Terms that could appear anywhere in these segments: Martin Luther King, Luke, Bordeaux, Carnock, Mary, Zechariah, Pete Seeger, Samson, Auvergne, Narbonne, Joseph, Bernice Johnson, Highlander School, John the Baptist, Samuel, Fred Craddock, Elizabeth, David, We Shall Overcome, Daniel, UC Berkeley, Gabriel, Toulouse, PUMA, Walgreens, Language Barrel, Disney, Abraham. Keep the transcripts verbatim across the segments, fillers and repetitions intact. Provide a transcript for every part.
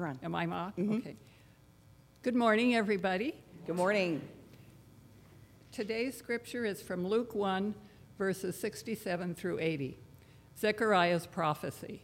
You're on. Am I on? Mm-hmm. Okay. Good morning, everybody. Good morning. Today's scripture is from Luke one, verses sixty-seven through eighty, Zechariah's prophecy.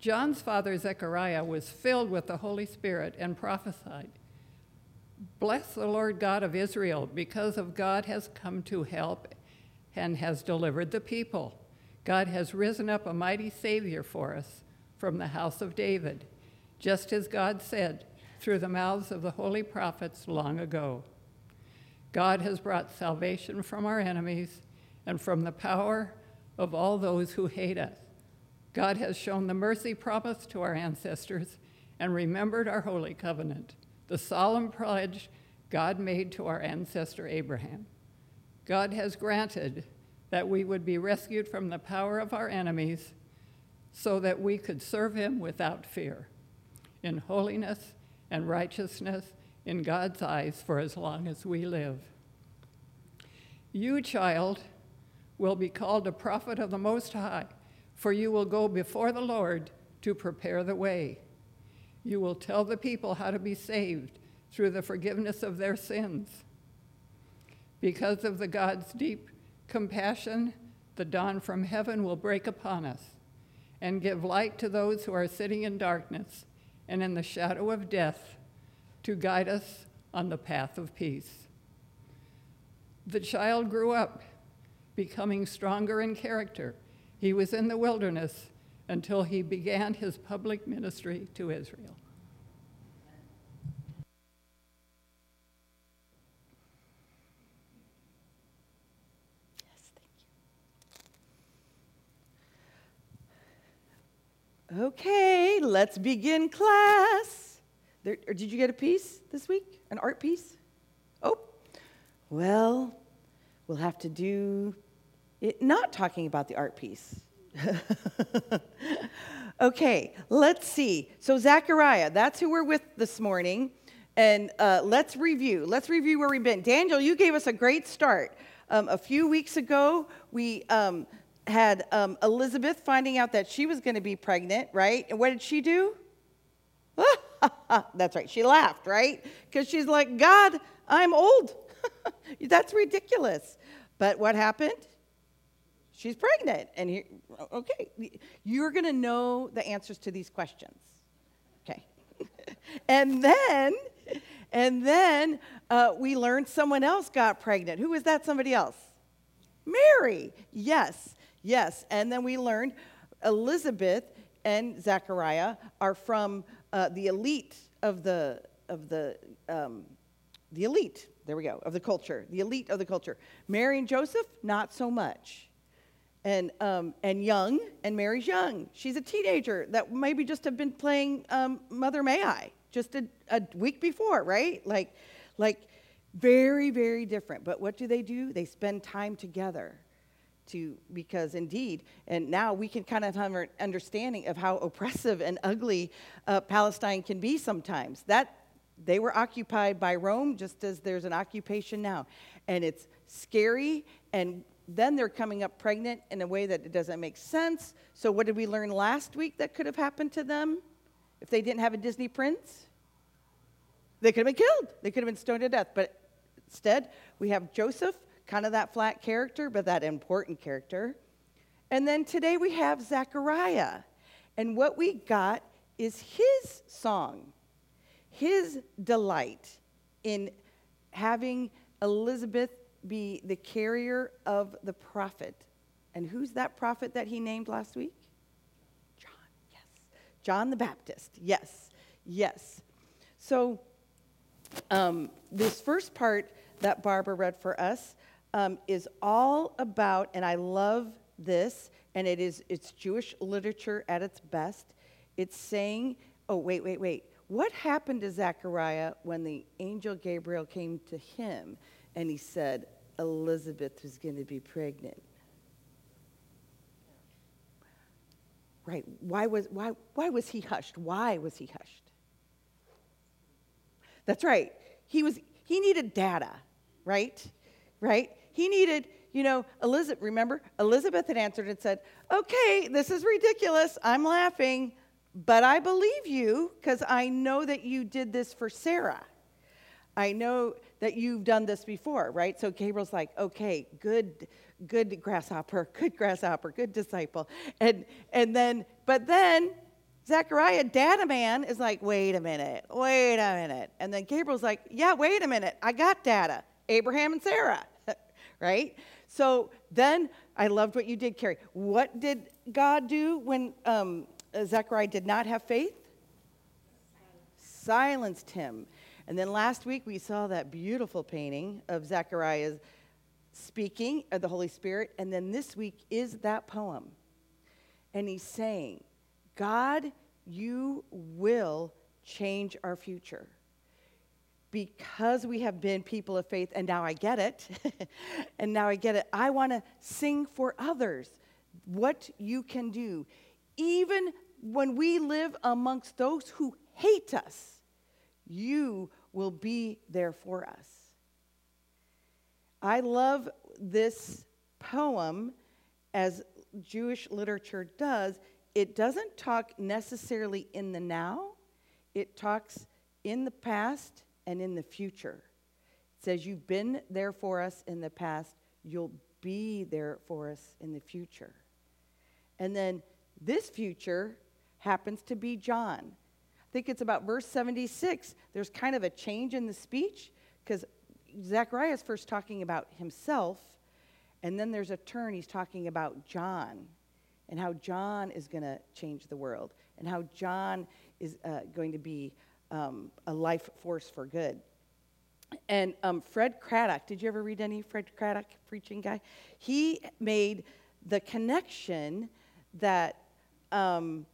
John's father, Zechariah, was filled with the Holy Spirit and prophesied, "Bless the Lord God of Israel, because of God has come to help and has delivered the people. God has risen up a mighty Savior for us from the house of David, just as God said through the mouths of the holy prophets long ago. God has brought salvation from our enemies and from the power of all those who hate us. God has shown the mercy promised to our ancestors and remembered our holy covenant, the solemn pledge God made to our ancestor Abraham. God has granted that we would be rescued from the power of our enemies so that we could serve him without fear, in holiness and righteousness in God's eyes for as long as we live. You, child, will be called a prophet of the Most High, for you will go before the Lord to prepare the way. You will tell the people how to be saved through the forgiveness of their sins. Because of the God's deep compassion, the dawn from heaven will break upon us and give light to those who are sitting in darkness and in the shadow of death, to guide us on the path of peace." The child grew up, becoming stronger in character. He was in the wilderness until he began his public ministry to Israel. Yes, thank you. Okay, let's begin class. There, or did you get a piece this week? An art piece? Oh, well, we'll have to do it not talking about the art piece. Okay, let's see. So Zechariah, that's who we're with this morning. And uh, let's review. Let's review where we've been. Daniel, you gave us a great start. Um, a few weeks ago, we um, had um, Elizabeth finding out that she was going to be pregnant, right? And what did she do? That's right. She laughed, right? Because she's like, "God, I'm old." That's ridiculous. But what happened? She's pregnant, and he, okay, you're going to know the answers to these questions, okay? and then, and then uh, we learned someone else got pregnant. Who was that somebody else? Mary. Yes, yes. And then we learned Elizabeth and Zechariah are from uh, the elite of the of the um, the elite. There we go. Of the culture, the elite of the culture. Mary and Joseph, not so much. And um, and young, and Mary's young. She's a teenager that maybe just have been playing um, Mother May I just a, a week before, right? Like, like very, very different. But what do they do? They spend time together to because indeed, and now we can kind of have an understanding of how oppressive and ugly uh, Palestine can be sometimes. That they were occupied by Rome just as there's an occupation now. And it's scary, and then they're coming up pregnant in a way that it doesn't make sense. So what did we learn last week that could have happened to them if they didn't have a Disney prince? They could have been killed. They could have been stoned to death. But instead, we have Joseph, kind of that flat character, but that important character. And then today we have Zechariah. And what we got is his song, his delight in having Elizabeth be the carrier of the prophet. And who's that prophet that he named last week? John, yes. John the Baptist, yes, yes. So um, this first part that Barbara read for us um, is all about, and I love this, and it is, it's Jewish literature at its best. It's saying, oh, wait, wait, wait. What happened to Zechariah when the angel Gabriel came to him? And he said, Elizabeth was going to be pregnant. Right. Why was why why was he hushed? Why was he hushed? That's right. He was he needed data, right? Right? He needed, you know, Elizabeth, remember? Elizabeth had answered and said, "Okay, this is ridiculous. I'm laughing. But I believe you because I know that you did this for Sarah. I know that you've done this before, right? So Gabriel's like, okay, good, good grasshopper, good grasshopper, good disciple. And and then, but then Zechariah, data man, is like, wait a minute, wait a minute. And then Gabriel's like, yeah, wait a minute, I got data. Abraham and Sarah, right? So then, I loved what you did, Carrie. What did God do when um, Zechariah did not have faith? Silence. Silenced him. And then last week we saw that beautiful painting of Zechariah speaking of the Holy Spirit. And then this week is that poem. And he's saying, God, you will change our future. Because we have been people of faith, and now I get it, and now I get it, I want to sing for others what you can do. Even when we live amongst those who hate us, you will be there for us. I love this poem, as Jewish literature does. It doesn't talk necessarily in the now, it talks in the past, and in the future. It says, you've been there for us in the past. You'll be there for us in the future. And then this future happens to be John. I think it's about verse seventy-six. There's kind of a change in the speech because Zechariah is first talking about himself. And then there's a turn. He's talking about John and how John is going to change the world and how John is uh, going to be Um, a life force for good. And um, Fred Craddock, did you ever read any Fred Craddock, preaching guy? He made the connection that um,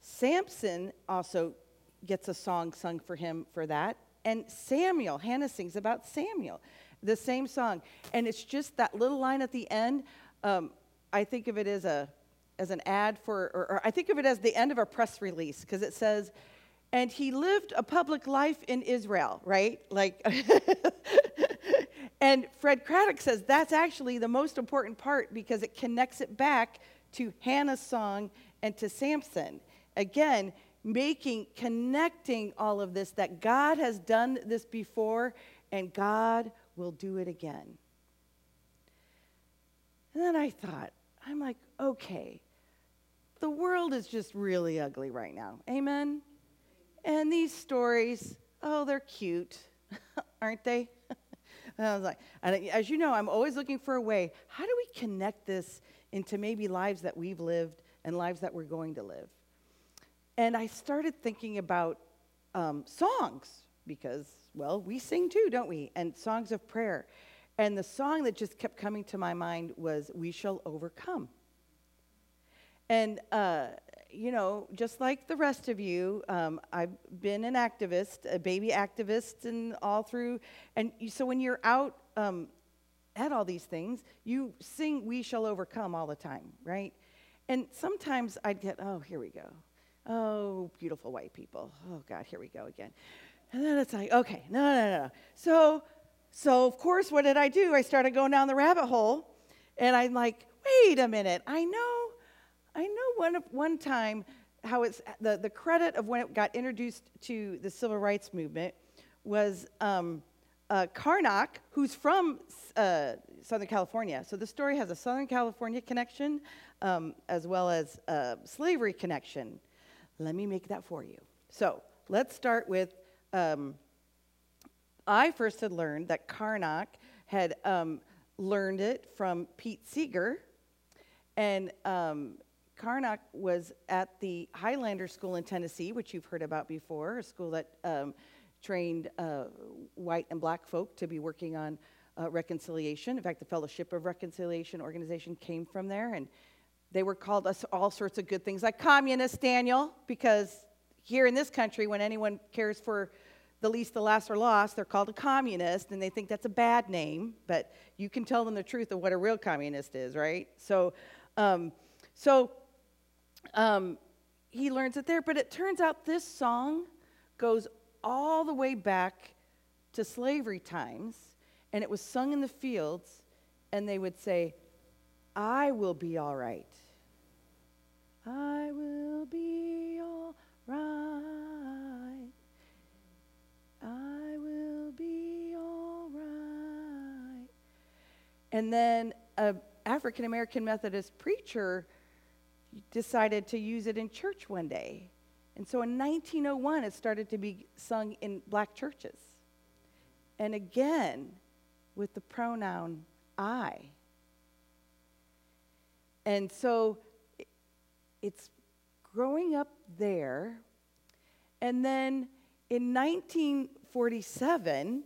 Samson also gets a song sung for him for that, and Samuel, Hannah sings about Samuel, the same song. And it's just that little line at the end. Um, I think of it as a as an ad for, or, or I think of it as the end of a press release, because it says, and he lived a public life in Israel, right? Like, and Fred Craddock says that's actually the most important part because it connects it back to Hannah's song and to Samson. Again, making, connecting all of this, that God has done this before and God will do it again. And then I thought, I'm like, okay, the world is just really ugly right now. Amen? And these stories, oh, they're cute, aren't they? And I was like, and as you know, I'm always looking for a way. How do we connect this into maybe lives that we've lived and lives that we're going to live? And I started thinking about um, songs because, well, we sing too, don't we? And songs of prayer. And the song that just kept coming to my mind was "We Shall Overcome." And uh, you know, just like the rest of you, um, I've been an activist, a baby activist, and all through. And so when you're out um, at all these things, you sing "We Shall Overcome" all the time, right? And sometimes I'd get, oh, here we go. Oh, beautiful white people. Oh, God, here we go again. And then it's like, okay, no, no, no. So, so of course, what did I do? I started going down the rabbit hole, and I'm like, wait a minute, I know. I know one one time how it's the, the credit of when it got introduced to the civil rights movement was um, uh, Carnock, who's from uh, Southern California. So the story has a Southern California connection um, as well as a slavery connection. Let me make that for you. So let's start with, um, I first had learned that Carnock had um, learned it from Pete Seeger, and um, Carnock was at the Highlander School in Tennessee, which you've heard about before, a school that um, trained uh, white and black folk to be working on uh, reconciliation. In fact, the Fellowship of Reconciliation organization came from there, and they were called us all sorts of good things, like communist, Daniel, because here in this country, when anyone cares for the least, the last, or lost, they're called a communist, and they think that's a bad name, but you can tell them the truth of what a real communist is, right? So, um, so. Um, he learns it there, but it turns out this song goes all the way back to slavery times, and it was sung in the fields, and they would say, I will be all right. I will be all right. I will be all right. And then a African-American Methodist preacher decided to use it in church one day. And so in nineteen oh one, it started to be sung in black churches. And again, with the pronoun I. And so it's growing up there. And then in nineteen forty-seven,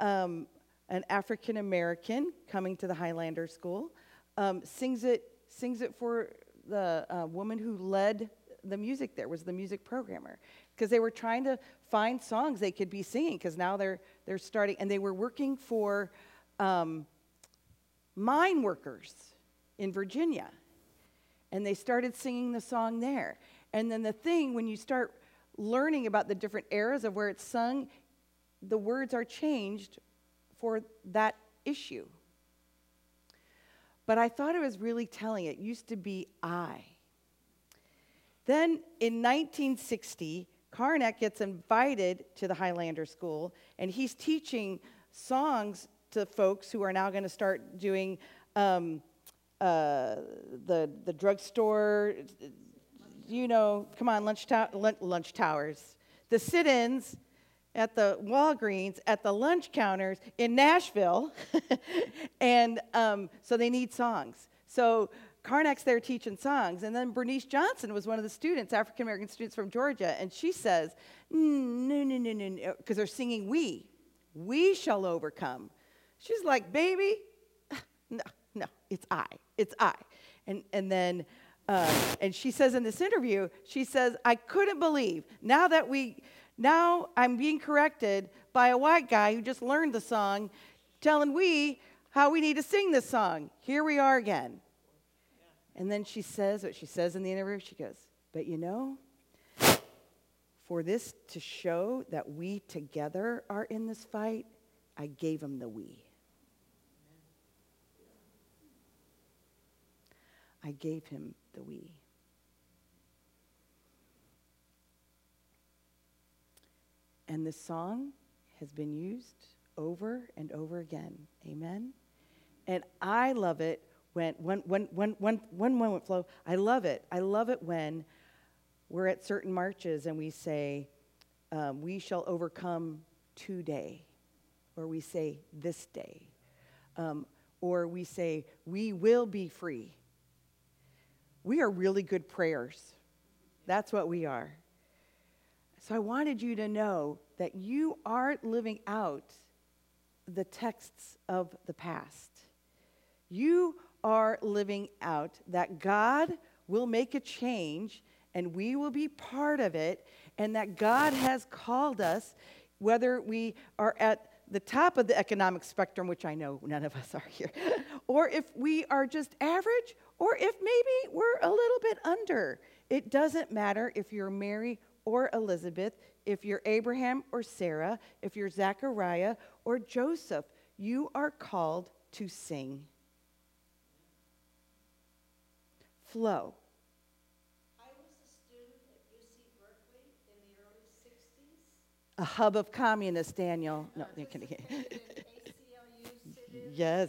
um, an African American coming to the Highlander School um, sings it sings it for the uh, woman who led the music there, was the music programmer, because they were trying to find songs they could be singing, because now they're they're starting, and they were working for um, mine workers in Virginia, and they started singing the song there. And then the thing, when you start learning about the different eras of where it's sung, the words are changed for that issue. But I thought it was really telling. It used to be I. Then in nineteen sixty, Carnock gets invited to the Highlander School, and he's teaching songs to folks who are now going to start doing um, uh, the the drugstore, you know, come on, lunch, to lunch towers, the sit-ins at the Walgreens, at the lunch counters in Nashville, and um, so they need songs. So Carnock's there teaching songs, and then Bernice Johnson was one of the students, African-American students from Georgia, and she says, no, no, no, no, no, because they're singing we, we shall overcome. She's like, baby, no, no, it's I, it's I. And, and then, uh, and she says in this interview, she says, I couldn't believe, now that we, now I'm being corrected by a white guy who just learned the song, telling we how we need to sing this song. Here we are again. And then she says what she says in the interview. She goes, but you know, for this to show that we together are in this fight, I gave him the we. I gave him the we. And this song has been used over and over again. Amen? And I love it. When, when, when, when, when, one moment, Flo, I love it. I love it when we're at certain marches and we say, um, we shall overcome today, or we say this day, um, or we say, we will be free. We are really good prayers. That's what we are. So I wanted you to know that you are living out the texts of the past. You are living out that God will make a change and we will be part of it, and that God has called us, whether we are at the top of the economic spectrum, which I know none of us are here, or if we are just average, or if maybe we're a little bit under. It doesn't matter if you're Mary or Elizabeth, if you're Abraham or Sarah, if you're Zechariah or Joseph, you are called to sing. Flow. I was a student at U C Berkeley in the early sixties. A hub of communists, Daniel. No, you're kidding. Yes.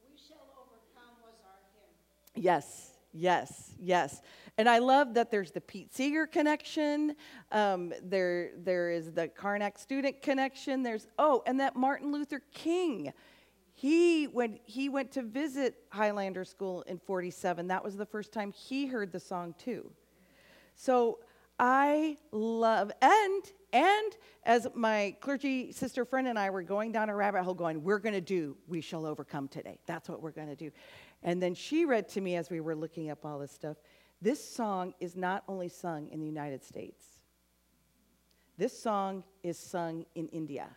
We Shall Overcome was our hymn. Yes, yes, yes. And I love that there's the Pete Seeger connection. Um, there, there is the Carnock student connection. There's, oh, and that Martin Luther King. He, when he went to visit Highlander School in forty-seven, that was the first time he heard the song too. So I love, and, and as my clergy sister friend and I were going down a rabbit hole going, we're going to do We Shall Overcome today. That's what we're going to do. And then she read to me as we were looking up all this stuff, this song is not only sung in the United States. This song is sung in India.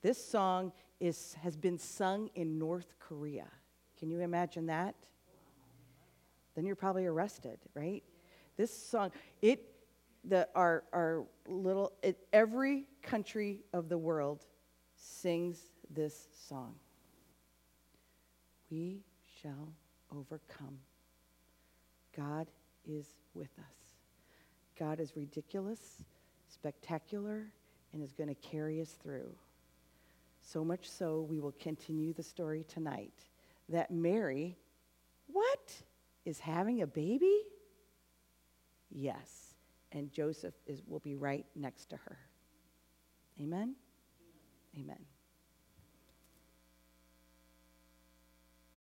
This song is, has been sung in North Korea. Can you imagine that? Then you're probably arrested, right? This song, it, the, our, our little, it, every country of the world sings this song. We shall overcome. God is with us. God is ridiculous, spectacular, and is going to carry us through. So much so, we will continue the story tonight that Mary, what, is having a baby? Yes, and Joseph is, will be right next to her. Amen? Amen. Amen.